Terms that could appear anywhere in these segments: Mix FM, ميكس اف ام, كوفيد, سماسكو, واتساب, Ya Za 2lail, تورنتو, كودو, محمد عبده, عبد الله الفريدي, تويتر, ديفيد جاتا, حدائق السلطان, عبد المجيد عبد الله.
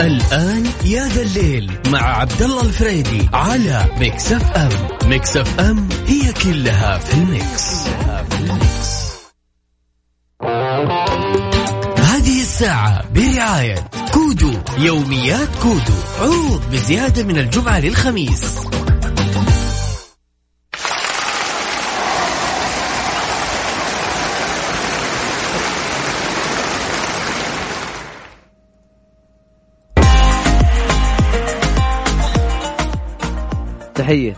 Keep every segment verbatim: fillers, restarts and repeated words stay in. الآن يا ذا الليل مع عبد الله الفريدي على ميكس اف ام. ميكس اف ام هي كلها في الميكس. هذه الساعة برعاية كودو، يوميات كودو عروض بزيادة من الجمعة للخميس. تحية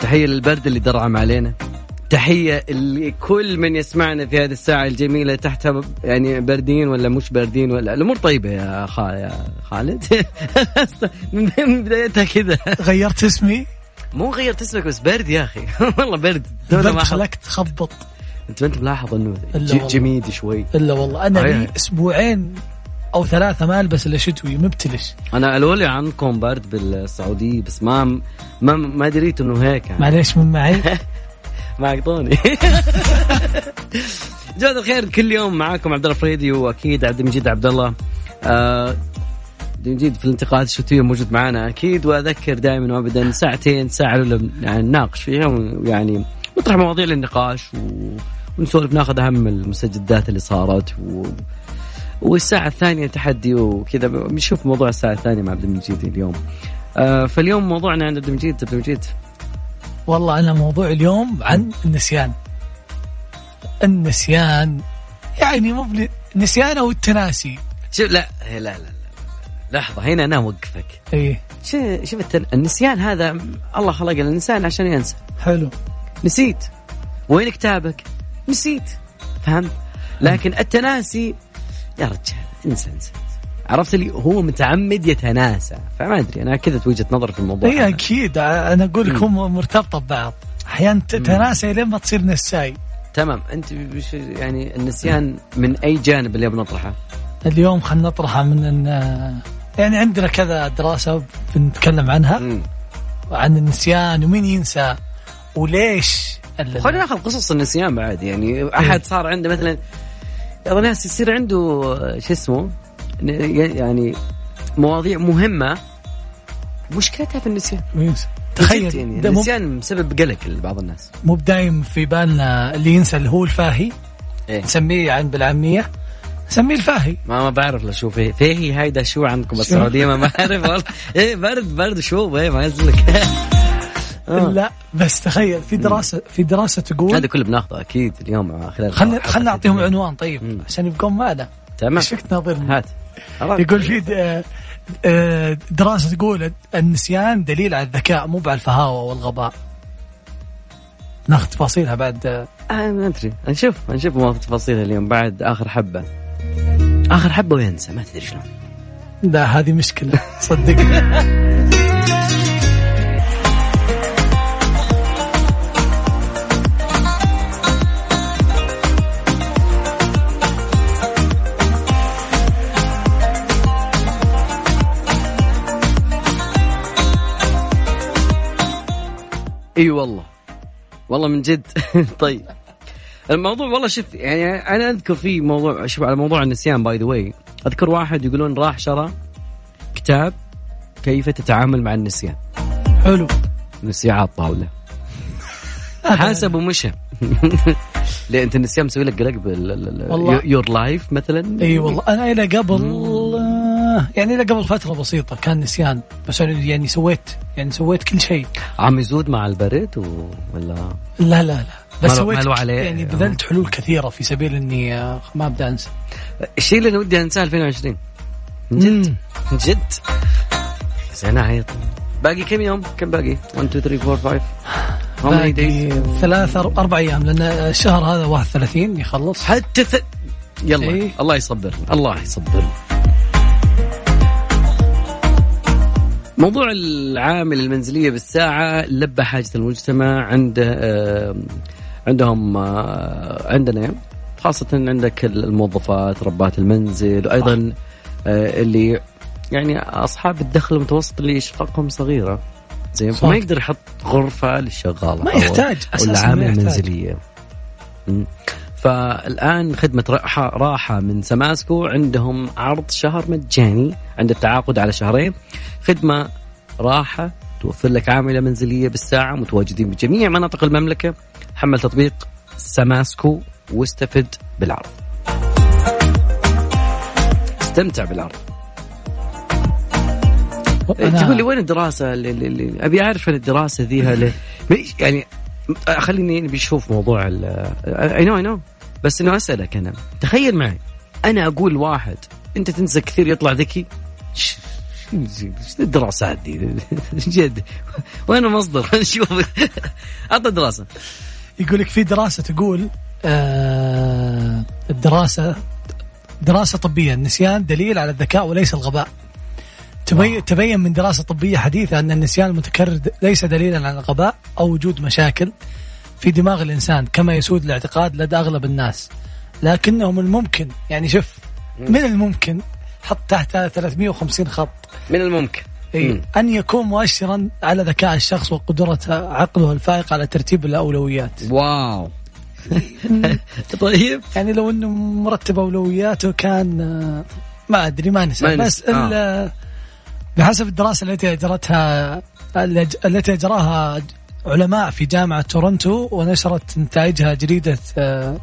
تحية للبرد اللي درعم علينا، تحية لكل من يسمعنا في هذه الساعة الجميلة تحتها، يعني بردين ولا مش بردين، ولا الأمور طيبة يا خالد. من بدايتها كذا غيرت اسمي، مو غيرت اسمك بس برد يا أخي. والله برد برد خلك تخبط. أنت ما أنت ملاحظ أنه جميد شوي؟ إلا والله أنا لي أسبوعين أو ثلاثة ما ألبس إلا شتوي، مبتلش. أنا قالوا لي عندكم برد بالسعودية بس ما ما ما دريت إنه هيك يعني. معليش من معي. ما أعطوني. جاد الخير كل يوم معاكم عبد الله الفريدي وأكيد عبد المجيد عبد الله. آه عبد المجيد في الانتقالات الشتوية موجود معنا أكيد، وأذكر دائما وأبدا ساعتين ساعة ولا يعني نناقش فيها، يعني نطرح مواضيع للنقاش ونسولف، ناخذ أهم المستجدات اللي صارت و. والساعة الثانية تحدي وكذا، بنشوف موضوع الساعة الثانية مع عبد المجيد اليوم. آه فاليوم موضوعنا عن عبد المجيد عبد المجيد والله أنا موضوع اليوم عن النسيان. النسيان يعني مو مبل... نسيان أو التناسي. شوف لا لا لا, لا. لحظة هنا أنا أوقفك. إيه شو شوف التن... النسيان هذا الله خلق الإنسان عشان ينسى. حلو، نسيت وين كتابك، نسيت، فهمت؟ لكن التناسي يا رجال انسى انسى عرفت لي، هو متعمد يتناسى، فما أدري أنا كذا وجهة نظر في الموضوع. إيه أكيد أنا أقول لكم مرتبطة ببعض، أحيانا تتناسى لما تصير نساي. تمام، أنت يعني النسيان من أي جانب اللي بنطرحه اليوم؟ خلنا نطرحه من أن يعني عندنا كذا دراسة بنتكلم عنها مم. عن النسيان ومين ينسى وليش. خلينا ناخذ قصص النسيان بعد، يعني أحد صار عنده مثلا أو ناس يصير عنده شو اسمه يعني مواضيع مهمة مشكلتها في النسيان. تخيل يعني النسيان مسبب قلق لبعض الناس. مو بدايم في بالنا اللي ينسى اللي هو الفاهي، إيه؟ نسميه عن بالعامية نسميه الفاهي. ما ما بعرف لا شو فيه فيهي هيدا شو عندكم بالسعودية ما بعرف والله. إيه برد برد شو إيه ما يزلك. لا بس تخيل في دراسة في دراسة تقول هذا كله بناخذه أكيد اليوم خلال. خلنا خلنا نعطيهم عنوان طيب مم. عشان يبقون معنا. تمام. إيش فيك ناظرني؟ هات. يقول في دراسة تقول النسيان دليل على الذكاء مو على الفهاوة والغباء. ناخذ تفاصيلها بعد. آه ما أدري نشوف نشوف ما تفاصيلها اليوم بعد آخر حبة. آخر حبة وينسى ما تدري شلون. لا هذه مشكلة صدقني. اي أيوة والله والله من جد. طيب الموضوع والله شفت يعني انا اذكر في موضوع شوف على موضوع النسيان باي ذا واي، اذكر واحد يقولون راح شرى كتاب كيف تتعامل مع النسيان. حلو، نسي على الطاوله. حاسب ومشى. ليه انت النسيان مسوي لك قلق باليور لايف مثلا؟ اي والله انا الى قبل يعني إلى قبل فترة بسيطة كان نسيان، بس يعني سويت يعني سويت كل شيء. عم يزود مع البرد و... ولا لا لا لا بس مالو سويت مالو يعني بذلت حلول كثيرة في سبيل إني ما أبدأ أنسى الشيء اللي أنا ودي أنساه ألفين وعشرين. جد جد أنا عيط. باقي كم يوم؟ كم باقي؟ واحد اثنين ثلاثة أربعة خمسة باقي ثلاثة أربع أيام لأن الشهر هذا واحد وثلاثين يخلص حتى ث... يلا إيه؟ الله يصبر الله يصبر. موضوع العامل المنزلية بالساعة لبى حاجة المجتمع عند عندهم عندنا خاصة عندك الموظفات ربات المنزل، وأيضا اللي يعني أصحاب الدخل المتوسط اللي أشقاقهم صغيرة زي ما يقدر يحط غرفة للشغالة ما يحتاج أساسا، والعامل المنزلية فالآن خدمة راحة من سماسكو عندهم عرض شهر مجاني عند التعاقد على شهرين. خدمة راحة توفر لك عاملة منزلية بالساعة، متواجدين بجميع مناطق المملكة. حمل تطبيق سماسكو واستفد بالعرض، استمتع بالعرض. تقول لي وين الدراسة اللي, اللي أبي أعرف عن الدراسة ذيها ل... يعني خليني بشوف موضوع ال I know I know بس إنه أسألك أنا. تخيل معي أنا أقول واحد أنت تنسى كثير يطلع ذكي، شو الدراسات دي جد؟ وأنا مصدر نشوف أعطى دراسة يقولك في دراسة تقول آه الدراسة دراسة طبية، النسيان دليل على الذكاء وليس الغباء. تبين من دراسة طبية حديثة أن النسيان المتكرر ليس دليلا على الغباء أو وجود مشاكل في دماغ الإنسان كما يسود الاعتقاد لدى أغلب الناس، لكنه من الممكن. يعني شوف من الممكن حط تحت ثلاثمائة وخمسين خط من الممكن إيه أن يكون مؤشرا على ذكاء الشخص وقدرة عقله الفائق على ترتيب الأولويات. واو طيب يعني لو أنه مرتب أولوياته كان ما أدري ما نسأل بس إلا بحسب الدراسة التي أجرتها التي أجراها علماء في جامعة تورنتو ونشرت نتائجها جريدة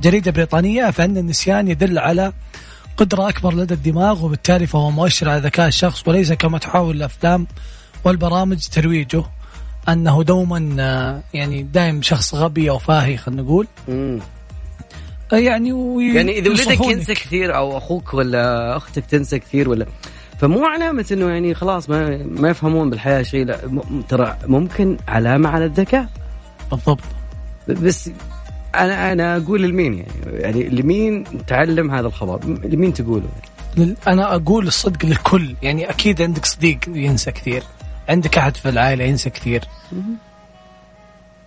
جريدة بريطانية، فإن النسيان يدل على قدرة أكبر لدى الدماغ وبالتالي فهو مؤشر على ذكاء الشخص، وليس كما تحاول الأفلام والبرامج ترويجه أنه دوما يعني دائم شخص غبي أو فاهي خلينا نقول. يعني وي... يعني إذا ولدك ينسى كثير أو أخوك ولا أختك تنسى كثير ولا فمو علامة إنه يعني خلاص ما ما يفهمون بالحياة شيء، لا ترى ممكن علامة على الذكاء. بالضبط. بس أنا أنا أقول لمين يعني يعني لمين تعلم هذا الخبر؟ لمين تقوله؟ أنا أقول الصدق للكل. يعني أكيد عندك صديق ينسى كثير، عندك أحد في العائلة ينسى كثير.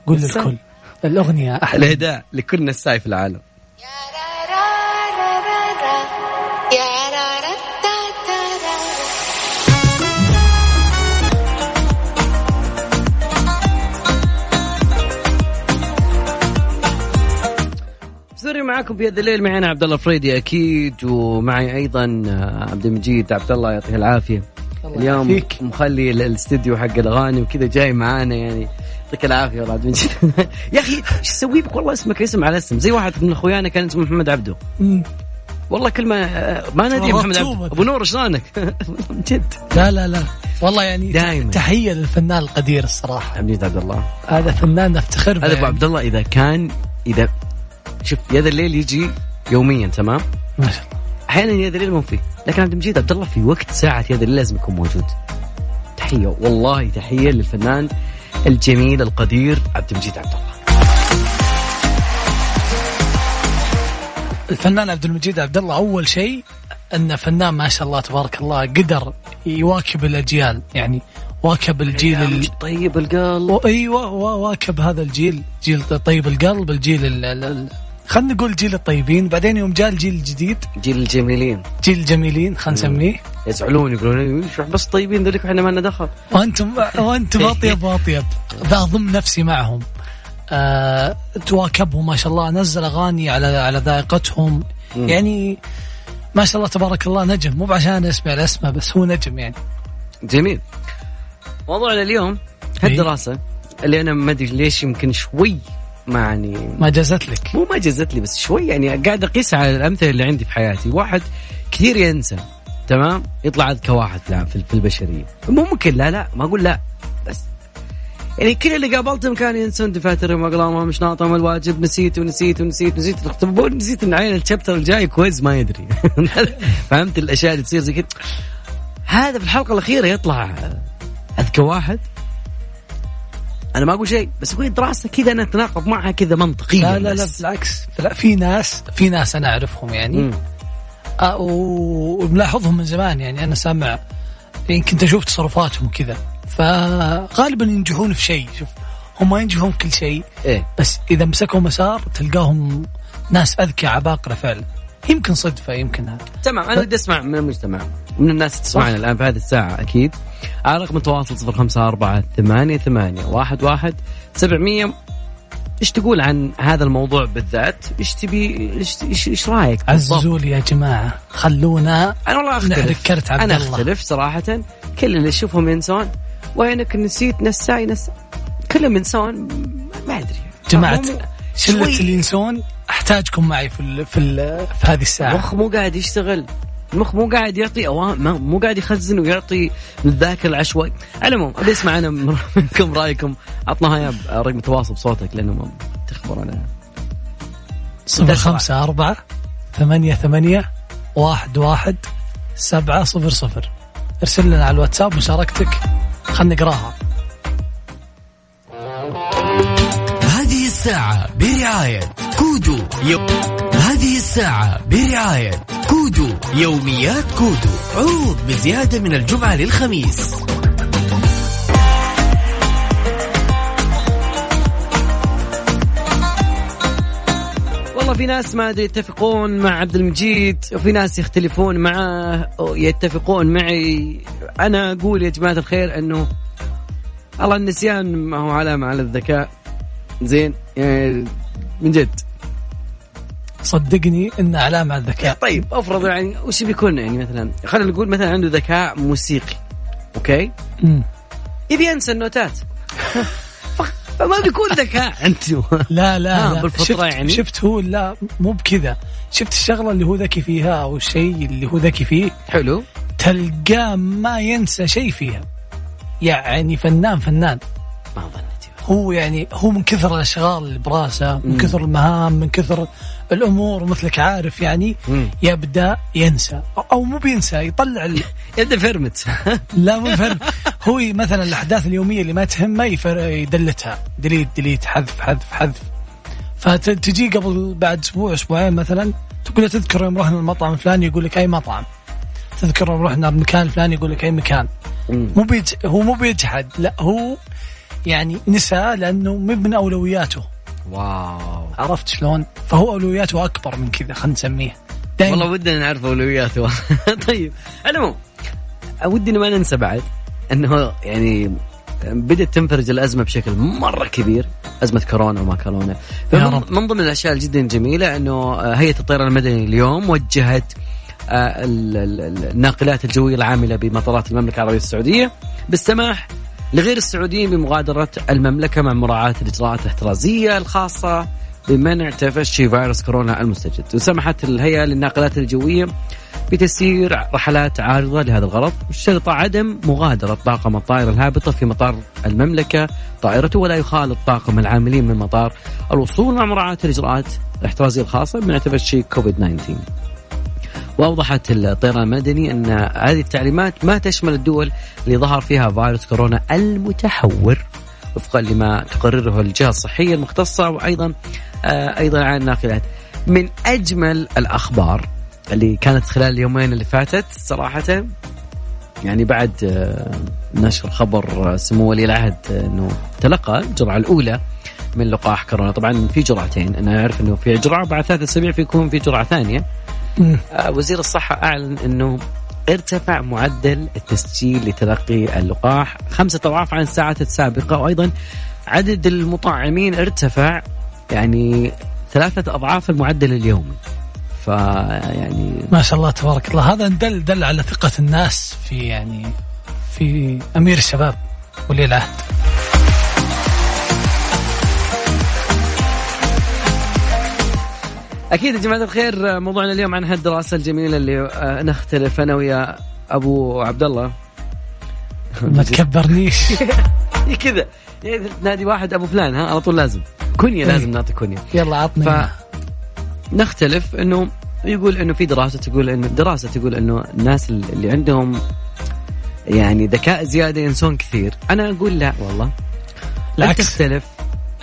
قول للكل. الأغنية أحلى الهداء لكل نساي في العالم. معكم في هذا الليل، معنا عبد الله الفريدي أكيد، ومعي أيضا عبد المجيد عبد الله يعطيه العافية. اليوم فيك. مخلي الاستديو حق الأغاني وكذا جاي معانا، يعني يعطيك العافية والله عبد المجيد. يا أخي إيش تسوي بك والله، اسمك اسم على اسم. زي واحد من أخويانا كان اسمه محمد عبده، والله كل ما ما نادي محمد عبده أبو نور شلانك جد. لا لا لا والله يعني دايماً. تحية للفنان القدير الصراحة عبد الله، هذا فنان نفتخر به. هذا أبو عبد الله إذا كان إذا شوف يا ذا الليل يجي يوميا تمام ما شاء الله، احيانا يا ذا الليل مو فيه، لكن عبد المجيد عبد الله في وقت ساعة يا ذا الليل لازم يكون موجود. تحية والله، تحية للفنان الجميل القدير عبد المجيد عبد الله. الفنان عبد المجيد عبد الله اول شيء انه فنان ما شاء الله تبارك الله، قدر يواكب الاجيال، يعني واكب الجيل طيب القلب. ايوه واكب هذا الجيل، جيل طيب القلب، الجيل ال ال خلنا نقول جيل الطيبين، بعدين يوم جاء الجيل الجديد جيل الجميلين، جيل الجميلين خلنا نسميه. يزعلون يقولون شو بس طيبين ذلك احنا ما لنا دخل، وانتم وانتم واطيب واطيب بضم نفسي معهم. آه تواكبهم ما شاء الله، نزل اغاني على على ذائقتهم يعني ما شاء الله تبارك الله. نجم مو عشان اسمه على اسمه بس هو نجم يعني جميل. موضوعنا اليوم هالدراسة اللي أنا ما أدري ليش يمكن شوي ما يعني ما جازت لك، مو ما جازت لي بس شوي يعني قاعد أقيس على الأمثلة اللي عندي في حياتي. واحد كثير ينسى تمام يطلع عاد كواحد في البشرية ممكن، لا لا ما أقول لا بس يعني كل اللي قابلتهم كانوا ينسون دفاترهم وأقلامهم شنطهم الواجب، نسيت ونسيت ونسيت نسيت تكتبون نسيت إن عين الشابتر الجاي كويز ما يدري. فهمت الأشياء اللي تصير زي كده. هذا في الحلقة الأخيرة يطلع أذكى واحد. أنا ما أقول شيء بس أقول دراسة كذا أنا أتناقض معها كذا منطقيا. لا لا لا بالعكس، في ناس في ناس أنا أعرفهم يعني وملاحظهم من زمان، يعني أنا سامع يمكن تشوف تصرفاتهم كذا، فغالبا ينجحون في شيء. شوف هم ينجحون في كل شيء إيه؟ بس إذا مسكوا مسار تلقاهم ناس أذكى عباقرة فعلا. يمكن صدفة يمكن هذا. تمام أنا بدي أسمع من المجتمع، من الناس تسمعنا الآن في هذه الساعة أكيد على رقم التواصل صفر خمسة أربعة ثمانية ثمانية واحد واحد سبعمية إيش تقول عن هذا الموضوع بالذات؟ إيش تبي إيش إيش, إيش رأيك؟ عزول يا جماعة خلونا. أنا والله أختلف. أنا أختلف صراحة. كل اللي أشوفهم إنسان، وينك نسيت نساي نس كلهم إنسان ما أدري. جماعة شلة الإنسان أحتاجكم معي في ال في ال في هذه الساعة. المخ مو قاعد يشتغل، المخ مو قاعد يعطي أوامر، مو قاعد يخزن ويعطي الذاكرة العشوائي. على العموم أبي أسمع أنا منكم رأيكم. عطنا هيا رقم تواصل بصوتك لأنه ما تخبرنا. صفر خمسة أربعة ثمانية ثمانية واحد واحد سبعة صفر صفر. ارسل لنا على الواتساب مشاركتك خلنا نقراها. هذه الساعة برعاية كودو يوم. هذه الساعة برعاية كودو يوميات كودو، عروض بزيادة من الجمعة للخميس. والله في ناس ما يتفقون مع عبد المجيد وفي ناس يختلفون معه ويتفقون معي. أنا أقول يا جماعة الخير أنه الله النسيان ما هو علامة على الذكاء. زين يعني من جد صدقني إن علامة الذكاء. طيب أفرض يعني وش بيكون يعني مثلا خلينا نقول مثلا عنده ذكاء موسيقي أوكي مم. يبي ينسى النوتات فما بيكون ذكاء عنده. لا لا, لا. شفت, يعني. شفت هو لا مو بكذا. شفت الشغلة اللي هو ذكي فيها أو الشيء اللي هو ذكي فيه حلو تلقاه ما ينسى شيء فيها. يعني فنان فنان ما ظن هو يعني هو من كثر الأشغال اللي براسه من كثر المهام من كثر الأمور مثلك عارف يعني مم. يبدأ ينسى أو مو بينسى يطلع ال... يبدأ فرمت لا مو فرمت هو مثلا الأحداث اليومية اللي ما تهمه يدلتها دليت دليت حذف حذف حذف. فتجي قبل بعد أسبوع أسبوعين مثلا تقول تذكر يوم رحنا المطعم الفلاني يقول لك أي مطعم. تذكر يوم رحنا بمكان فلاني يقول لك أي مكان. مو بيج... هو مو بيجحد لا هو يعني نسى لأنه من أولوياته. واو عرفت شلون؟ فهو أولوياته أكبر من كذا خلينا نسميه. والله ودنا نعرف أولوياته. طيب المهم ودنا ما ننسى بعد أنه يعني بدأت تنفرج الأزمة بشكل مرة كبير، أزمة كورونا وما كورونا. من ضمن الأشياء الجدا جميلة أنه هيئة الطيران المدني اليوم وجهت الناقلات الجوية العاملة بمطارات المملكة العربية السعودية بالسماح لغير السعوديين بمغادرة المملكة مع مراعاة الإجراءات الاحترازية الخاصة بمنع تفشي فيروس كورونا المستجد. وسمحت الهيئة للناقلات الجوية بتسيير رحلات عارضة لهذا الغرض والشرط عدم مغادرة طاقم الطائرة الهابطة في مطار المملكة طائرته ولا يخالط طاقم العاملين من مطار الوصول مع مراعاة الإجراءات الاحترازية الخاصة بمنع تفشي كوفيد تسعة عشر. وأوضحت الطيران المدني أن هذه التعليمات ما تشمل الدول اللي ظهر فيها فيروس كورونا المتحور وفقا لما تقرره الجهة الصحية المختصة. وأيضا أيضا عن الناقلات. من أجمل الأخبار اللي كانت خلال اليومين اللي فاتت صراحة يعني بعد نشر خبر سمو ولي العهد أنه تلقى الجرعة الأولى من لقاح كورونا. طبعا في جرعتين أنا أعرف أنه في جرعة بعد ثلاثة أسابيع فيكون في جرعة ثانية. وزير الصحة أعلن أنه ارتفع معدل التسجيل لتلقي اللقاح خمسة أضعاف عن الساعات السابقة. وأيضا عدد المطعمين ارتفع يعني ثلاثة أضعاف المعدل اليومي. فيعني ما شاء الله تبارك الله. هذا دل دل على ثقة الناس في يعني في أمير الشباب ولي العهد. أكيد يا جماعة الخير موضوعنا اليوم عن هالدراسة الجميلة اللي نختلف أنا ويا أبو عبد الله. ما تكبرنيش كذا يعني نادي واحد أبو فلان ها على طول لازم كنية لازم نعطي كنية. يلا عطنا. فنختلف إنه يقول إنه في دراسة تقول إنه دراسة تقول إنه الناس اللي عندهم يعني ذكاء زيادة ينسون كثير. أنا أقول لا والله لا تختلف.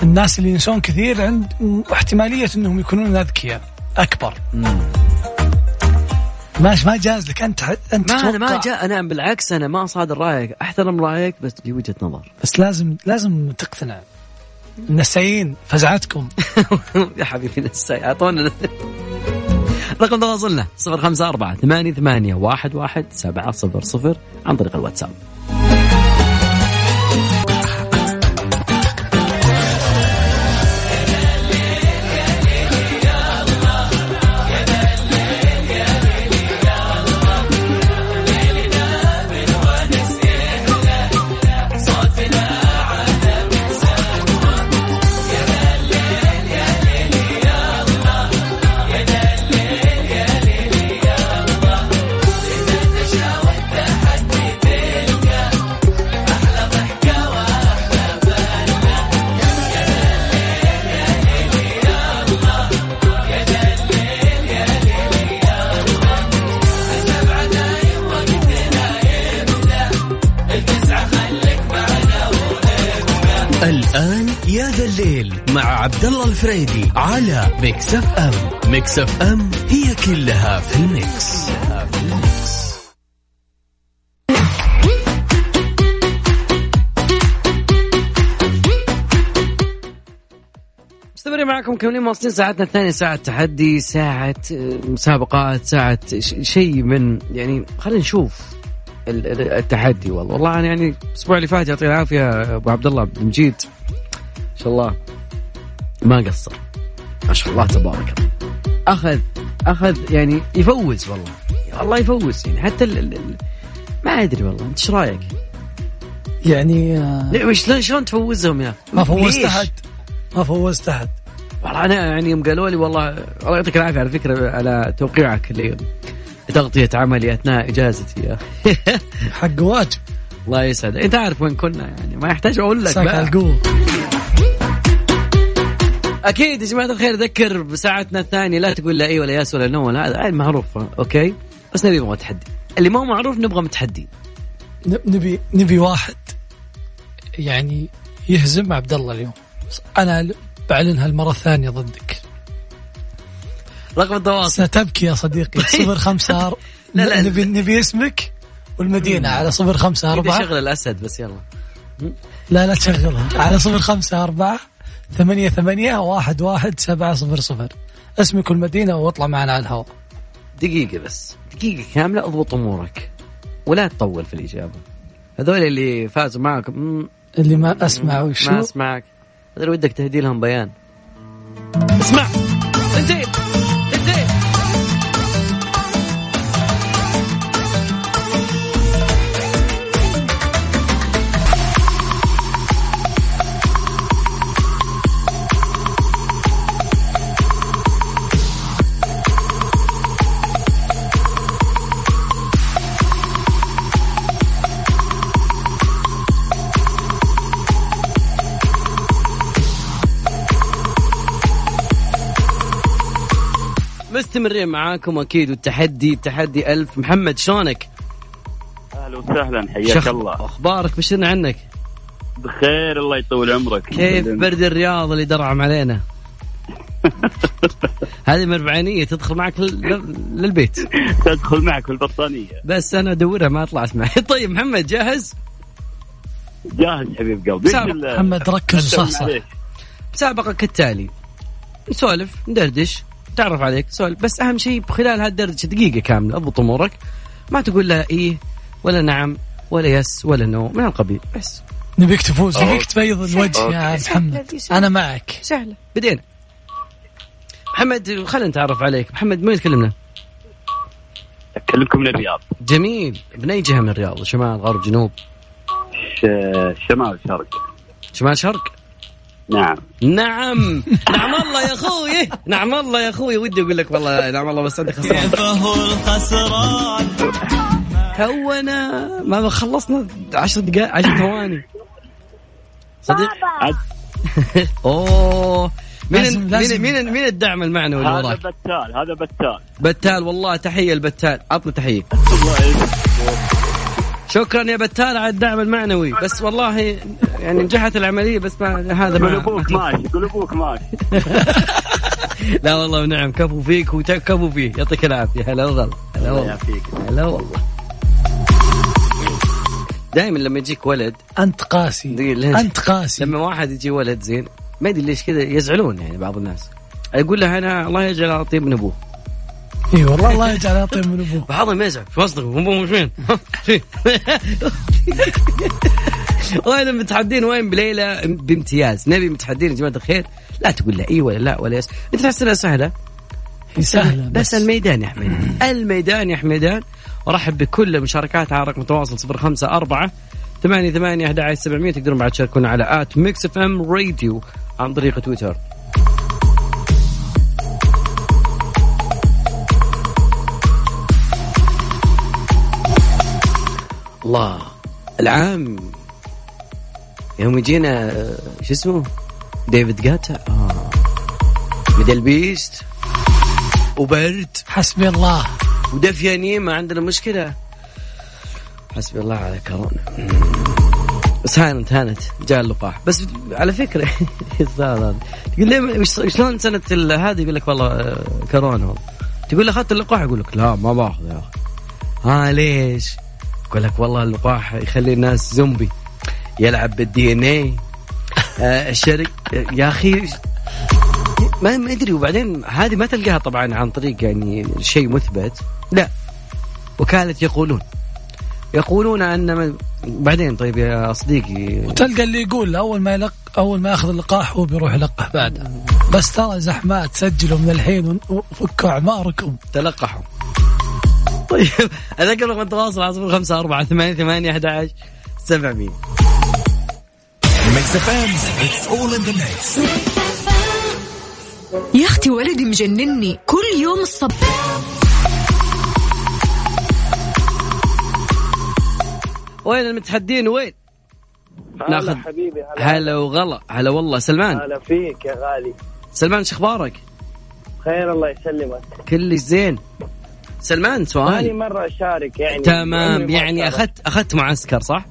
الناس اللي ينسون كثير عند احتمالية أنهم يكونون أذكياء أكبر. مم. ماش ما جاز لك أنت أنت ما أنا ما جاء أنا بالعكس أنا ما أصادر رأيك أحترم رأيك بس بوجهة نظر. بس لازم لازم تقتنع. النسائين فزعتكم. يا حبيبي النسائي أعطونا رقم تواصلنا صفر خمسة أربعة ثمانية ثمانية واحد واحد سبعة صفر صفر عن طريق الواتساب. الآن يا ذا الليل مع عبد الله الفريدي على ميكس اف ام. ميكس اف ام هي كلها في الميكس. مستمرين معكم كاملين واصلين ساعتنا الثانية، ساعة تحدي، ساعة مسابقات، ساعة شيء من يعني خلينا نشوف التحدي. والله والله أنا يعني الأسبوع اللي فات يعطيه العافية أبو عبد الله بن مجيد إن شاء الله ما قصر، ما شاء الله تبارك الله، أخذ أخذ يعني يفوز، والله الله يفوز يعني حتى ال ال ما أدري والله. أنت إيش رأيك؟ يعني ليه شلون شلون تفوزهم يا؟ ما فوزت أحد، ما فوزت أحد والله. أنا يعني يوم قالوا لي والله الله يعطيك العافية على فكرة على توقيعك اللي تغطية عملي أثناء إجازتي يا حق واجب. الله يسعد، أنت عارف وين كنا يعني ما يحتاج أقول لك بقى. أكيد يا جماعة الخير ذكر بساعتنا الثانية، لا تقول لا إيه ولا ياس ولا نو ولا هذا معروفة. أوكي بس نبي نبغى تحدي، اللي ما هو معروف نبغى متحدي، نبي نبي واحد يعني يهزم عبد الله اليوم. أنا بعلنها المرة الثانية ضدك. رقم التواصل ستبكي يا صديقي صفر خمسة أر... لا لا نبي نبي اسمك والمدينة على صفر خمسة أربعة. شغل الأسد بس يلا لا لا تشغلها على صفر خمسة أربعة ثمانية ثمانية واحد واحد سبعة صفر صفر، اسمك والمدينة واطلع معنا على الهواء. دقيقة بس، دقيقة كاملة أضبط أمورك ولا تطول في الإجابة. هذول اللي فازوا معك م... اللي ما أسمع وشو ما أسمعك هذول ودك تهدي لهم بيان. اسمع انتي مستمرين معاكم أكيد. والتحدي تحدي ألف. محمد شلونك؟ أهلا وسهلا، حياك الله، أخبارك؟ بشرنا عنك. بخير الله يطول عمرك. كيف برد الرياض اللي درعم علينا؟ هذه مربعانية تدخل معك للبيت، تدخل معك في البطانية بس أنا أدورها ما أطلع أسمع. طيب محمد جاهز؟ جاهز حبيب قلبي. محمد ركز وصحصح. مسابقة كالتالي، نسولف ندردش تعرف عليك سؤال، بس أهم شيء بخلال هالدردشة دقيقة كاملة أضبط أمورك، ما تقول لا إيه ولا نعم ولا يس ولا نو من القبيل. بس نبيك تفوز، نبيك تبيض الوجه يا محمد. أنا معك. سهلة. بدينا محمد، خلينا نتعرف عليك. محمد من يتكلمنا؟ أتكلمكم من الرياض. جميل. من أي جهة من الرياض؟ شمال غرب جنوب؟ ش... شمال شرق. شمال شرق. نعم نعم نعم الله يا أخوي، نعم الله يا أخوي. ودي أقول لك والله نعم الله بس أنت خسران. تونا ما خلصنا عشر دقائق، عشر ثواني صديق. أوه مين مين مين الدعم المعنوي اللي وراك؟ هذا بتال، هذا بتال بتال والله. تحية البتال، عطنا تحية. شكرا يا بتال على الدعم المعنوي، بس والله يعني نجحت العملية بس ما هذا ما قلبوك ماشي، قلبوك ماشي. لا والله نعم، كفو فيك وتكفو فيه. يعطيك العافية. هلا والله، هلا والله يعافيك. هلا والله دائما لما يجيك ولد أنت قاسي، أنت قاسي. لما واحد يجي ولد زين ما أدري ليش كذا يزعلون يعني بعض الناس، يقول له أنا الله يجعل طيب من أبوه. اي والله الله يجعلها طيب من ابوه. بعضهم ما يزعل في وسطك وهم مش فين. وين متحدين؟ وين بليله بامتياز. نبي متحدين يا جماعه الخير، لا تقول لا اي ولا لا ولا يس. انت تحسها سهله سهله بس, بس الميدان يا حميدان. الميدان يا حميدان. ورحب بكل المشاركات على رقم تواصل صفر خمسة أربعة ثمانية ثمانية أحد عشر سبعمية. تقدرون بعد تشاركونا على آت ميكس اف ام راديو عن طريق تويتر. الله العام يوم يجينا شو اسمه ديفيد جاتا آه. ميدل بيست وبرد حسبي الله ودفيانين. ما عندنا مشكلة حسبي الله على كورونا. بس هانت هانت جاء اللقاح. بس على فكرة تقول لي شلون سنة هذه؟ يقول لك والله كورونا. تقول لي أخذت اللقاح؟ يقول لك لا ما باخذ يا أخي. ها ليش؟ يقول لك والله اللقاح يخلي الناس زومبي، يلعب بالدي ان اي الشرك يا أخي ما أدري. وبعدين هذه ما تلقاها طبعا عن طريق يعني شيء مثبت، لا وكالة يقولون يقولون أن بعدين. طيب يا صديقي، وتلقى اللي يقول أول ما يلق أول ما أخذ اللقاح هو بيروح يلقح بعده. بس ترى زحمات، سجلوا من الحين وفكوا أعماركم تلقحوا. طيب أذكر رقم التواصل عصفور خمسة أربعة ثمانية ثمانية أحد عشر سبعمية. يا أختي ولدي مجنني كل يوم الصبح. وين المتحدين؟ وين ناخذ حبيبي؟ هلا وغلا. هلا والله سلمان. هلا فيك يا غالي. سلمان شخبارك؟ خير الله يسلمك، كلش زين. سلمان سؤال، ثاني مرة أشارك يعني. تمام، يعني أخذت أخذت معسكر صح؟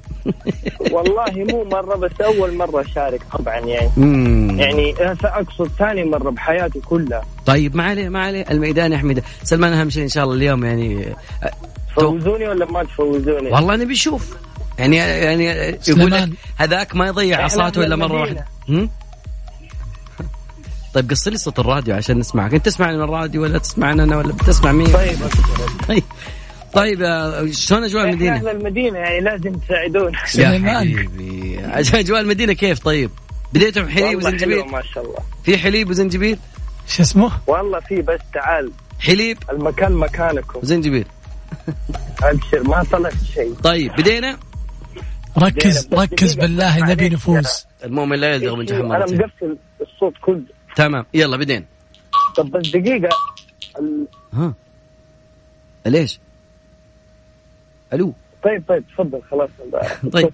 والله مو مرة، بس أول مرة أشارك طبعا يعني مم. يعني أقصد ثاني مرة بحياتي كلها. طيب ما عليه ما عليه، الميدان يحمده. سلمان أهم شيء إن شاء الله اليوم يعني تفوزوني ولا ما تفوزوني؟ والله نبي نشوف يعني يعني يقول لك هذاك ما يضيع عصاته إلا مرة واحدة. طيب قص لي صوت الراديو عشان نسمعك. انت تسمعني من الراديو ولا تسمعنا انا ولا بتسمع مين؟ طيب طيب طيب شلون اجواء المدينه؟ اهل المدينه يعني لازم تساعدون يا حبيبي. عشان اجواء المدينه كيف؟ طيب بديتم حليب وزنجبيل ما شاء الله. في حليب وزنجبيل شو اسمه؟ والله في، بس تعال حليب المكان مكانكم زنجبيل. ابشر ما طلعت شيء. طيب بدينا ركز ركز بالله نبي نفوز. المؤمن لا يزغ من جحيم. انا مقفل الصوت كله. تمام يلا بدين. طب بس دقيقة ال... ها ليش؟ ألو. طيب طيب تفضل خلاص. طيب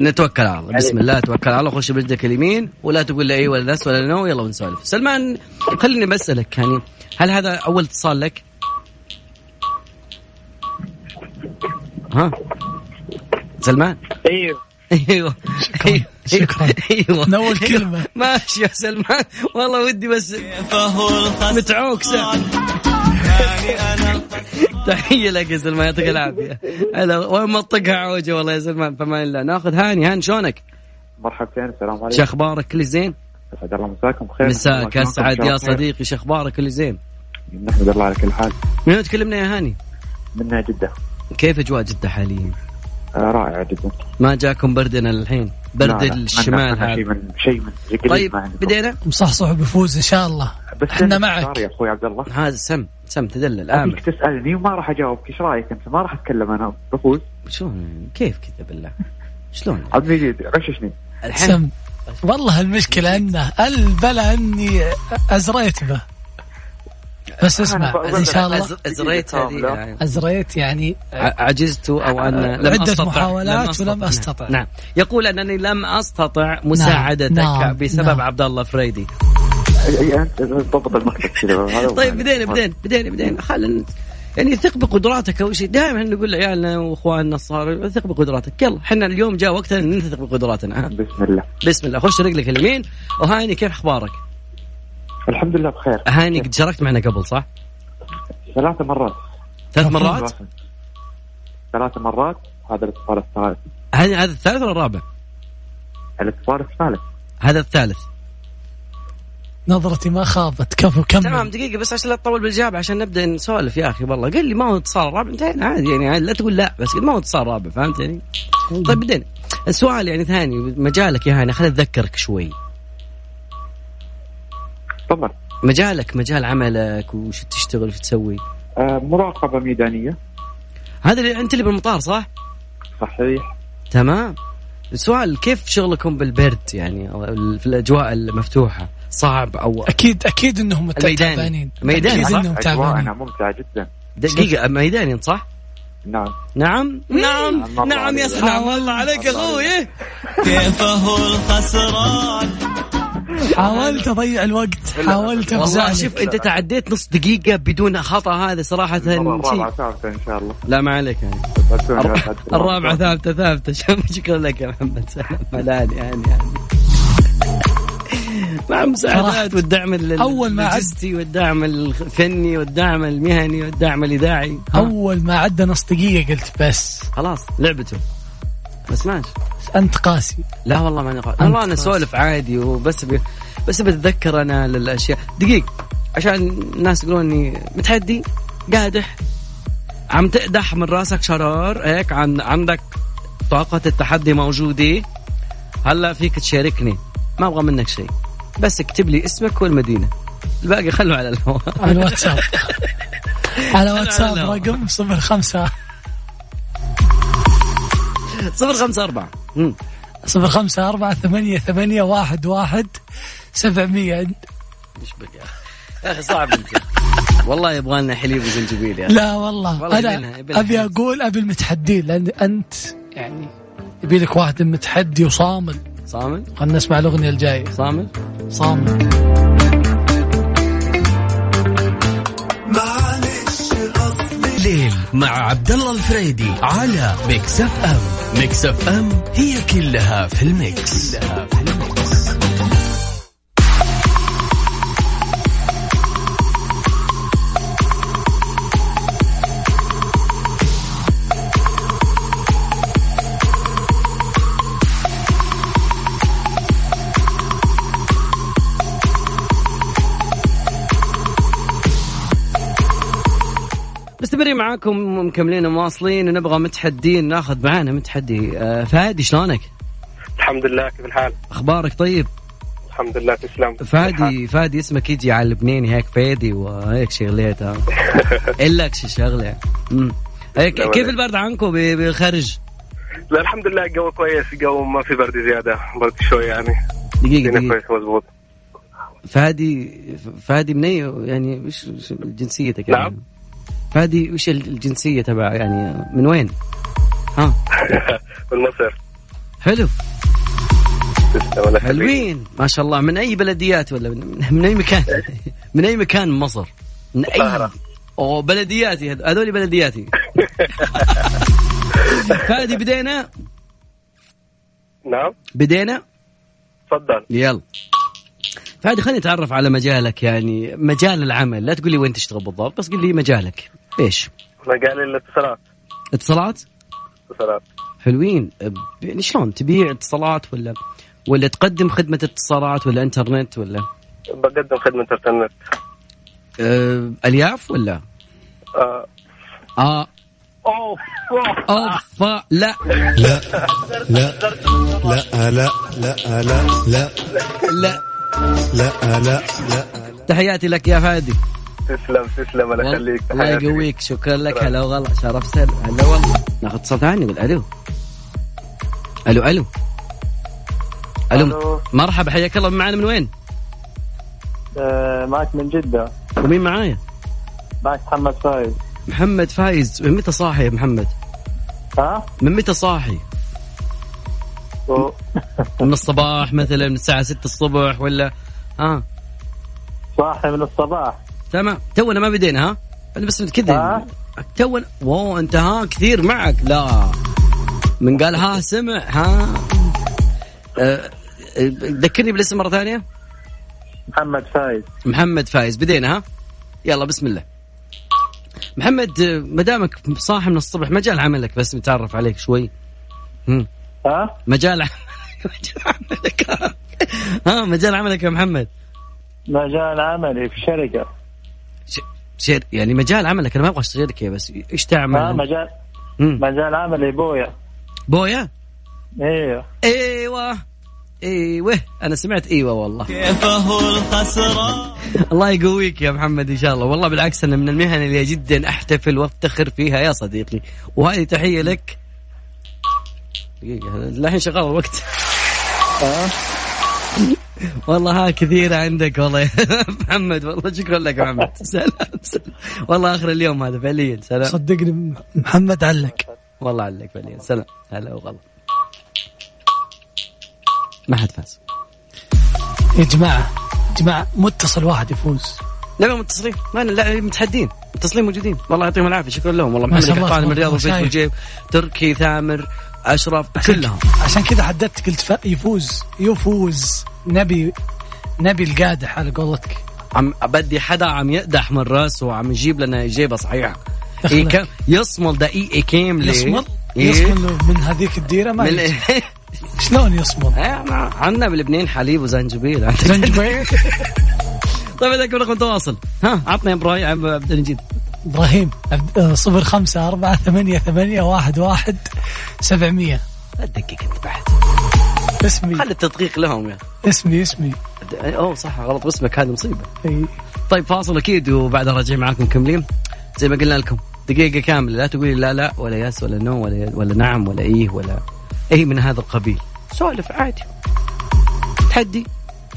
نتوكل على الله. بسم الله توكل على الله. خش بجدك اليمين ولا تقول لي أي ولا ناس ولا نو. يلا ونسولف. سلمان خليني بسألك، يعني هل هذا أول اتصال لك؟ ها سلمان؟ أيوه ايوه شكرا شكرا. ايوه نول كلمه ماشي يا سلمان. والله ودي بس متعوق سام. تحيه لك يا سلمان، يعطيك العافيه. هلا وين منطقها عوجه والله يا سلمان. فما الا ناخذ هاني. هاني شلونك؟ مرحبتين، السلام عليكم، شو اخبارك؟ كل زين اسعد الله مساكم بخير. مساك اسعد يا صديقي، شو اخبارك؟ كل زين نحمد الله على كل حال. من تكلمنا يا هاني؟ من جده. كيف اجواء جده حاليا؟ رائع جدا. ما جاكم بردنا الحين؟ برد الشمال هذا شيء من شيء من جلد. طيب بدينا مصحصح بفوز ان شاء الله. احنا معك يا اخوي عبد الله. هذا سم سم تدلل. امر تسالني وما راح اجاوبك. ايش رايك انت؟ ما راح اتكلم انا بفوز. شلون كيف كذا بالله؟ شلون عبد المجيد غششني الحين سم. والله المشكله انه البلا اني ازريت به. بس اسمع ان شاء الله ازريت هذه ازريت يعني عجزت او ان لم استطع محاولات ولم استطع. نعم يقول انني لم استطع مساعدتك. نعم. بسبب نعم. عبد الله الفريدي انت تضبط المكتب كذا. طيب بدينا بدينا بدينا بدينا خلينا يعني ثق بقدراتك او شيء. دائما نقول لعيالنا واخواننا الصغار ثق بقدراتك. يلا احنا اليوم جاء وقتنا نثق بقدراتنا. بسم الله بسم الله. خش رجلك اليمين. وهاني كيف اخبارك؟ الحمد لله بخير. هاني قد شاركت معنا قبل صح؟ ثلاث مرات. ثلاث مرات؟ ثلاث مرات. هذا الاتصال الثالث. هذا الثالث ولا الرابع؟ الاتصال الثالث. هذا الثالث. نظرتي ما خابت. كفو كمل. تمام دقيقة بس عشان لا تطول بالجواب عشان نبدأ نسولف يا أخي. والله قال لي ما هو اتصال رابع. انتهينا عادي يعني لا تقول لا، بس ما هو اتصال رابع فهمت يعني؟ طيب بدينا السؤال يعني ثاني مجالك يا هاني. خلينا نتذكرك شوي. طبعا. مجالك مجال عملك وش تشتغل وش تسوي؟ آه مراقبة ميدانية. هذا اللي أنت اللي بالمطار صح؟ صحيح. تمام. السؤال كيف شغلكم بالبرد يعني في الأجواء المفتوحة؟ صعب أو أكيد أكيد إنهم تعبانين. ميداني صح؟ أجواءنا ممتعة جدا. دقيقة ميداني صح؟ نعم نعم نعم نعم, نعم يا سلام والله عليك يا أخوي. كيف هو الخسران حاولت اضيع الوقت, حاولت افزع. شوف انت تعديت نص دقيقه بدون خطا, هذا صراحه الرابعه ثابته ان شاء الله. لا ما عليك يعني, الرابعه ثابته ثابته. شكرا لك يا محمد, سلام. ملان يعني مع المساعدات والدعم اللوجستي والدعم الفني والدعم المهني والدعم الإذاعي. أول ما عدى نص دقيقة قلت بس خلاص لعبته, بس ماشي. أنت قاسي. لا والله ماني قاسي, والله أنا سولف عادي, وبس ب... بس بتذكر أنا للأشياء دقيق عشان الناس يقولون إني متحدي قادح. عم تقدح من راسك شرار هيك, عن... عندك طاقة التحدي موجودة. هلا فيك تشاركني, ما أبغى منك شيء, بس اكتب لي اسمك والمدينة, الباقي خلوه على الهواء. على الواتساب على واتساب رقم صفر خمسة صفر خمسة أربعة صفر خمسة أربعة ثمانية ثمانية واحد واحد سبعمية. إيش بقى يا أخي, صعب أنت والله. يبغى لنا حليب وزنجبيل يعني. لا والله, والله أنا بينها بينها أبي أقول أبي المتحدين, لأن أنت يعني يبي لك واحد متحدي وصامل. صامل, خلنا نسمع الأغنية الجاية. صامل صامل معلش الأصل ليل مع عبد الله الفريدي على ميكس اف ام. ميكس اف ام هي كلها في الميكس. كلها في الميكس. مستمرين معاكم ومكملين ومواصلين, ونبغى متحدين, ناخذ معانا متحدي. فهادي شلونك؟ الحمد لله, كيف الحال؟ أخبارك طيب؟ الحمد لله تسلم. فهادي, فهادي اسمك يجي على اللبناني هيك فادي وهيك شغليتها. إلك شي شغلة. كيف البرد عنكم بالخارج؟ لا الحمد لله الجو كويس, الجو ما في برد زيادة, برد شوي يعني. دقيقة دقيقة. فهادي فهادي من أي يعني, وش جنسيتك يعني؟ نعم. فادي وش الجنسية تبع يعني, من وين؟ ها من مصر. حلو, حلوين ما شاء الله. من أي بلديات ولا من, من أي مكان؟ من أي مكان من مصر؟ من أي أو بلدياتي هذول, بلدياتي. فادي بدينا. نعم بدينا, تفضل يلا. فادي خليني أتعرف على مجالك, يعني مجال العمل. لا تقول لي وين تشتغل بالضبط, بس قل لي مجالك ايش. مجال الاتصالات. اتصالات اتصالات حلوين. يعني شلون تبيع اتصالات ولا ولا تقدم خدمة اتصالات ولا انترنت ولا؟ بقدم خدمة انترنت. أه... الياف ولا اه اه اوف اوف لا لا لا لا لا لا لا لا لا لا لا لا. تحياتي لك يا فادي. تسلم تسلم, انا خليك. الله يقويك, شكرا لك. هلا والله شرفت. هلا والله. ناخذ صوت عني بالالو. الو الو الو. مرحبا, حياك الله. معنا من وين؟ أه معك من جدة. ومين معايا؟ معك محمد فايز. محمد فايز, من متى صاحي يا محمد؟ ها من متى صاحي؟ من الصباح مثلا, من الساعة ستة الصبح ولا؟ اه صاحي من الصباح. تمام, تونا ما بدينا. ها أنا بس كذا تونا. واو أنت ها كثير معك. لا من قال ها سمع. ها ذكرني بالاسم مرة ثانية. محمد فايز. محمد فايز بدينا. ها يلا بسم الله. محمد مدامك صاحي من الصبح, مجال عملك بس بتعرف عليك شوي. هم. ها مجال عملك. ها مجال عملك يا محمد. مجال عملي في شركة. شر يعني مجال عملك. أنا ما أبغى أشتغل كذا, بس إيش تعمل؟ ها مجال مم. مجال عملي بويا. بويا إيه إيوه إيوه. أنا سمعت إيوه والله. الله يقويك يا محمد إن شاء الله. والله بالعكس, أنا من المهن اللي جدا أحتفل وافتخر فيها يا صديقي, وهذه تحية لك. الحين شغال الوقت. والله ها كثير عندك والله يا محمد. والله شكرا لك يا محمد. سلام, سلام. والله آخر اليوم هذا فعليا. سلام صدقني محمد علك. والله علك فعليا. سلام. هلا وغلا ما حد فاز. يا جماعة جماعة متصل واحد يفوز. لا لا متصلين ما لا متحدين متصلين موجودين والله يعطيهم العافية. شكرا لهم والله. محمد قحطان من الرياض وزيد الجيب تركي ثامر أشرف كلهم. عشان كذا حددت قلت يفوز يفوز نبي نبي القادح على قولتك. عم بدي حدا عم يقدح من راسه وعم يجيب لنا إجابة صحيحة. إيه يصمل دقيقة كاملة يصمل إيه؟ يصمل من هذيك الديرة ما من شلون يصمل؟ عنا بلبنان حليب وزنجبيل زنجبيل. طيب لك رقم تواصل ها عطنا يا إبراهيم عبد المجيد إبراهيم صفر خمسة أربعة ثمانية ثمانية واحد واحد سبعمية. أدقيق أنت بعد اسمي خلي التدقيق لهم يعني. اسمي اسمي أوه صح غلط اسمك هذه مصيبة. أي. طيب فاصل أكيد وبعد راجع معاكم كملين زي ما قلنا لكم دقيقة كاملة لا تقولي لا لا ولا ياس ولا نو ولا ولا نعم ولا إيه ولا أي من هذا القبيل. سولف عادي تحدي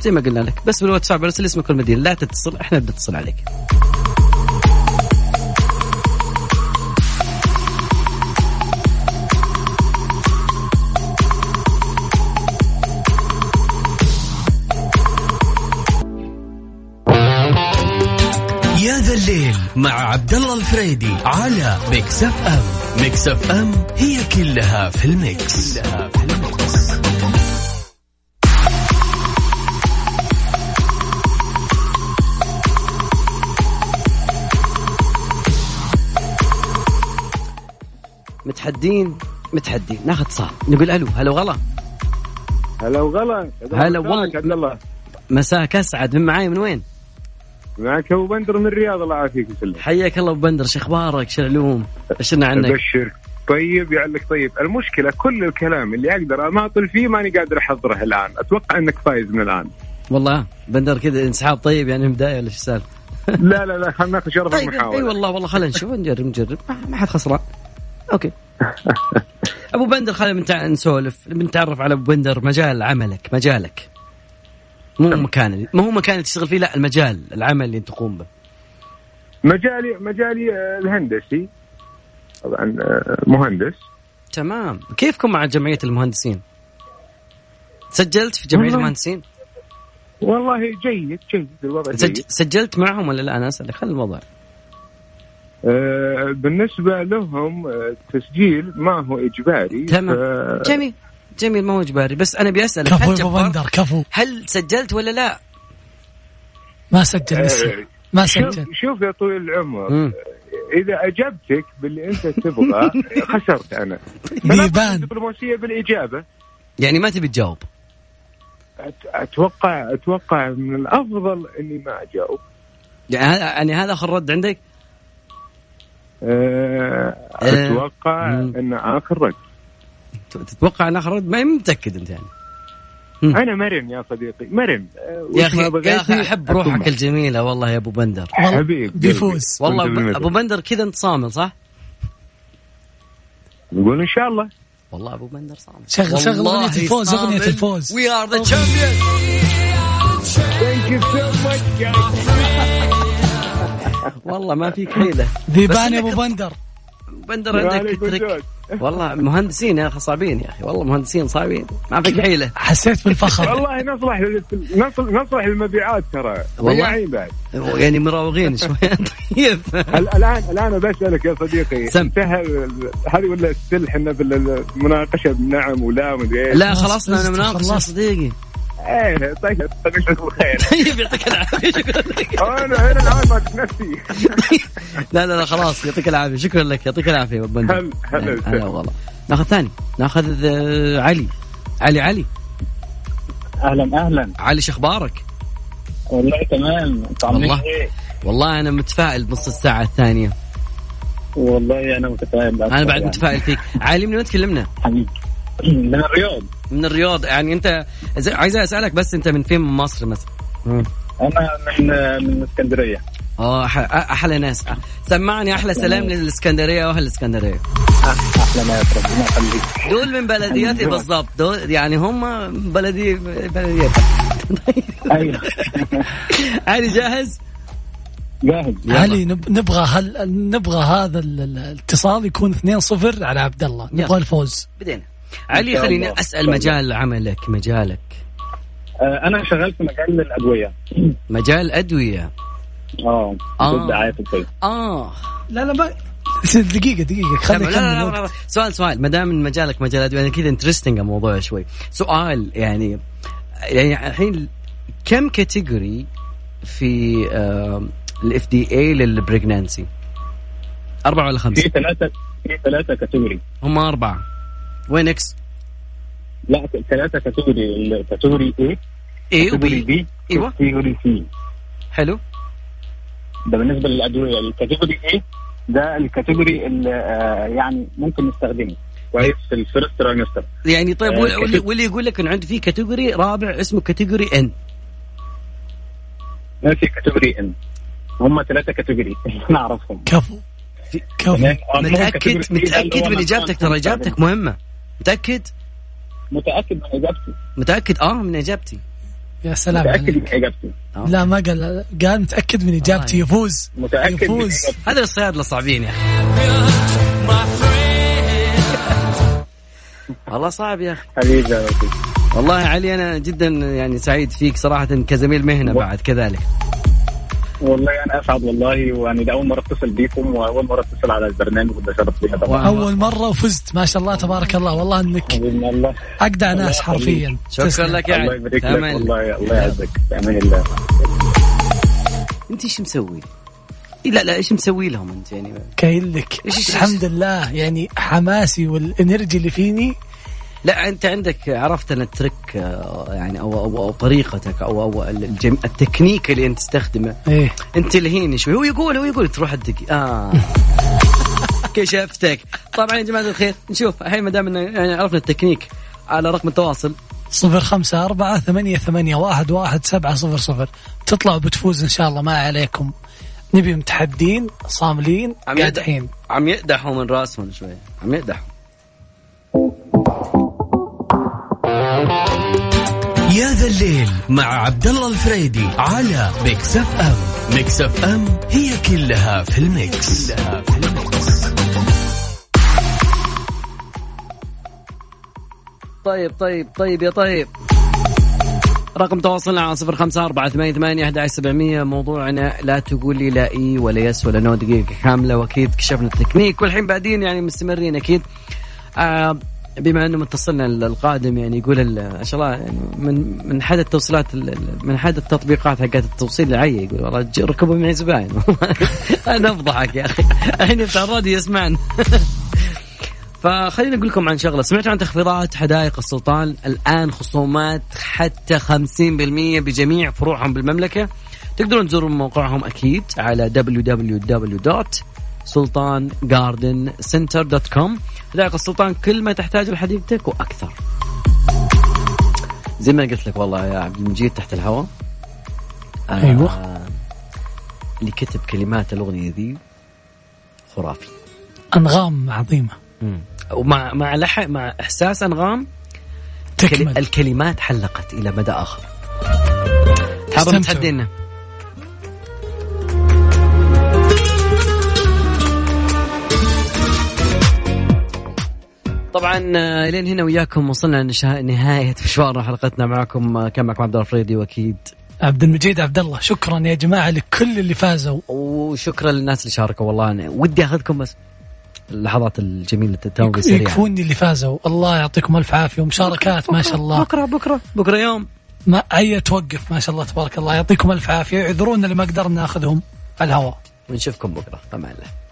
زي ما قلنا لك بس بالواتساب برسل اسمك والمدينة لا تتصل احنا بنتصل عليك. يا ذا الليل مع عبد الله الفريدي على ميكس اف ام. ميكس اف ام هي كلها في الميكس. متحدين متحدين ناخذ صار نقول الو هلا وغلا هلا وغلا هلا والله مساك اسعد. من معاي من وين؟ معك أبو بندر من الرياض. الله يعافيك. حياك الله أبو بندر. شو أخبارك؟ شو العلوم؟ أشرنا عنك. أبشرك طيب يعلك طيب. المشكلة كل الكلام اللي أقدر أماطل فيه ماني قادر أحضره الآن. أتوقع أنك فايز من الآن والله بندر كده انسحاب. طيب يعني بداية ولا شو سال؟ لا لا لا خلنا ناخذ شرف طيب المحاولة. أي والله والله خلنا نشوف نجرب نجرب ما حد خسران. أوكي أبو بندر خلينا نسولف بنتعرف على أبو بندر. مجال عملك مجالك مو مكان ما هو مكان اللي تشتغل فيه لا المجال العمل اللي انت تقوم به. مجالي مجالي الهندسي طبعا مهندس. تمام. كيفكم مع جمعية المهندسين؟ سجلت في جمعية والله. المهندسين والله جيد جيد الوضع. سج... سجلت معهم ولا لا؟ أنا أسألك خلي الوضع أه بالنسبة لهم التسجيل ما هو إجباري. تمام ف... جميل جميل ما هو إجباري بس أنا بيسألك هل, هل سجلت ولا لا؟ ما سجل لسه ما سجل. شوف يا طويل العمر مم. إذا أجبتك باللي أنت تبغى خسرت أنا. يبان دبلوماسية بالإجابة يعني ما تبي تجاوب. أتوقع أتوقع من الأفضل إني ما أجاوب يعني. يعني هذا آخر رد عندك؟ أه أتوقع مم. إن آخر رد. تتوقع أن أخرج ما متأكد أنت يعني م. أنا مرن يا صديقي مرن يا أخي يا أخي أحب روحك أتمع. الجميلة والله يا أبو بندر حبيب بيفوز والله ب... أبو بندر كذا أنت صامل صح؟ نقول إن شاء الله والله أبو بندر صامل. شغل شغل أغنية الفوز أغنية الفوز. We are the champions. Thank you so much guys. والله ما في كيلة ذيبان يا أبو بندر. بندر عندك ترك والله مهندسين يا أخي صعبين يا أخي والله مهندسين صعبين ما فيك حيلة. حسيت بالفخر والله. نصلح نصل نصلح المبيعات ترى والله بعد يعني مراوغين شوي. طيب الآن الآن بسألك يا صديقي سهل هذه ولا السلح إنه بالمناقشة بنعم ولا مدري. لا خلصنا أنا مناقشة صديقي. ايه طيب طيب الخير. طيب يعطيك العافيه شكرا لك. انا هنا الان ما نفسي. لا لا لا خلاص يعطيك العافيه شكرا لك يعطيك العافيه بندر. هلا والله ناخذ ثاني ناخذ علي علي علي اهلا اهلا علي شو اخبارك؟ والله تمام انت عامل ايه؟ والله انا متفائل نص الساعه الثانيه. والله انا متفائل انا بعد متفائل فيك. علي من وين تكلمنا؟ حبيبي من الرياض. من الرياض يعني أنت عايز أسألك بس أنت من فين؟ من مصر مثلا؟ أنا من من الإسكندرية. آه أحلى ناس. سمعني أحلى سلام للإسكندرية وأهل الإسكندرية. أحلى ناس ربنا يخليك. دول من بلدياتي بالضبط دول يعني هم بلدي بلدياتي. أيوة. علي جاهز؟ جاهز. علي نبغى هل نبغى هذا الاتصال يكون اثنين صفر على عبد الله. نبغى الفوز. بدينا. علي خليني أسأل مجال عملك مجالك انا شغال في مجال الادويه. مجال ادويه؟ اه ضد دعايه الطب. اه لا لا ما... دقيقه دقيقه خلينا نكمل سؤال سؤال ما دام مجالك مجال ادويه يعني كذا انترستنج الموضوع شوي. سؤال يعني يعني الحين كم كاتيجوري في ال إف دي إيه للبريجنانسي؟ أربعة ولا خمسة؟ في ثلاثة في ثلاثة كاتيجوري. هم أربعة. وين إكس؟ لا ثلاثة كاتيجوري، كاتيجوري A A و B كاتيجوري C. حلو. ده بالنسبة للأدوية. الكاتيجوري A ده الكاتيجوري اللي يعني ممكن نستخدمه كويس في الفيرست ترايمستر يعني. طيب آه واللي, واللي يقول لك إن عنده في كاتيجوري رابع اسمه كاتيجوري N. ما في كاتيجوري N. هم ثلاثة كاتيجوري نعرفهم. كفو في كفو. متأكد متأكد من إجابتك؟ ترى إجابتك مهمة. متأكد متأكد من إجابتي؟ متأكد آه من إجابتي. يا سلام. متأكد من إجابتي؟ لا ما قال قال متأكد من إجابتي. يفوز متأكد يفوز. هذا الصيادلة صعبين يا والله صعب يا أخي حبيبي. والله علي أنا جدا يعني سعيد فيك صراحة كزميل مهنة بعد كذلك. والله أنا يعني أسعد والله، وأنا ده أول مرة أتصل بيكم وأول مرة أتصل على البرنامج وده شرف لي طبعا. أول مرة وفزت ما شاء الله تبارك الله. والله إنك أجدع ناس حرفيا. شكرا لك يعني. الله يبارك لك والله. الله يعزك. أمان الله. أنت إيش مسوي؟ لا لا إيش مسوي لهم أنت يعني؟ كايلك الحمد لله يعني حماسي والإنرجي اللي فيني. لا أنت عندك عرفت أن الترك يعني أو, أو, أو طريقتك أو, أو الجم... التكنيك اللي أنت تستخدمه إيه؟ أنت لهين شوي. هو يقول هو يقول تروح الدقيقة آه كشفتك. طبعا يا جماعة الخير نشوف الحين ما دام يعني عرفنا التكنيك على رقم التواصل صفر خمسة أربعة ثمانية ثمانية واحد واحد سبعة صفر صفر تطلعوا بتفوز إن شاء الله. ما عليكم نبي متحدين صاملين قادحين. عم يقدحوا من رأسهم شوي عم يقدحوا. يا ذا الليل مع عبد الله الفريدي على ميكس اف ام. ميكس اف ام هي كلها في الميكس. طيب طيب طيب يا طيب رقم تواصلنا على صفر خمسة أربعة ثمانية ثمانية واحد واحد سبعمية. موضوعنا لا تقول لي لا إي ولا يس ولا نو دقيقة كاملة. وأكيد كشفنا التكنيك والحين بعدين يعني مستمرين أكيد. آه بما أنه متصلنا القادم يعني يقول إن شاء الله يعني من من حد التوصيلات من أحد التطبيقات حقت التوصيل العيّة يقول والله ركبوا معي زباين. أنا أفضحك يا أخي أنا بتاع الراديو يسمعنا. فخلينا أقول لكم عن شغلة. سمعتوا عن تخفيضات حدائق السلطان؟ الآن خصومات حتى خمسين بالمية بجميع فروعهم بالمملكة. تقدرون تزورون موقعهم أكيد على دبليو دبليو دبليو دوت سلطان غاردن سنتر دوت كوم. حدائق السلطان كل ما تحتاج لحديقتك وأكثر. زي ما قلت لك والله يا عبد المجيد تحت الهواء. أيوة آه اللي كتب كلمات الأغنية ذي خرافي. أنغام عظيمة. مم. ومع مع لحق مع إحساس أنغام تكمل. الكلمات حلقت إلى مدى آخر. حابب نتحدينا طبعا. لين هنا وياكم وصلنا لنهاية مشوار حلقتنا معكم. كان معكم عبد الله الفريدي وأكيد عبد المجيد عبد الله. شكرا يا جماعة لكل اللي فازوا وشكرا للناس اللي شاركوا. والله أنا ودي أخذكم بس اللحظات الجميلة التوقيت السريعة. يكفوني اللي فازوا. الله يعطيكم ألف عافية ومشاركات ما شاء الله. بكرة بكرة بكرة يوم ما أي توقف ما شاء الله تبارك الله. يعطيكم ألف عافية. يعذرونا اللي ما قدرنا ناخذهم الهواء ونشوفكم بكرة طبعا.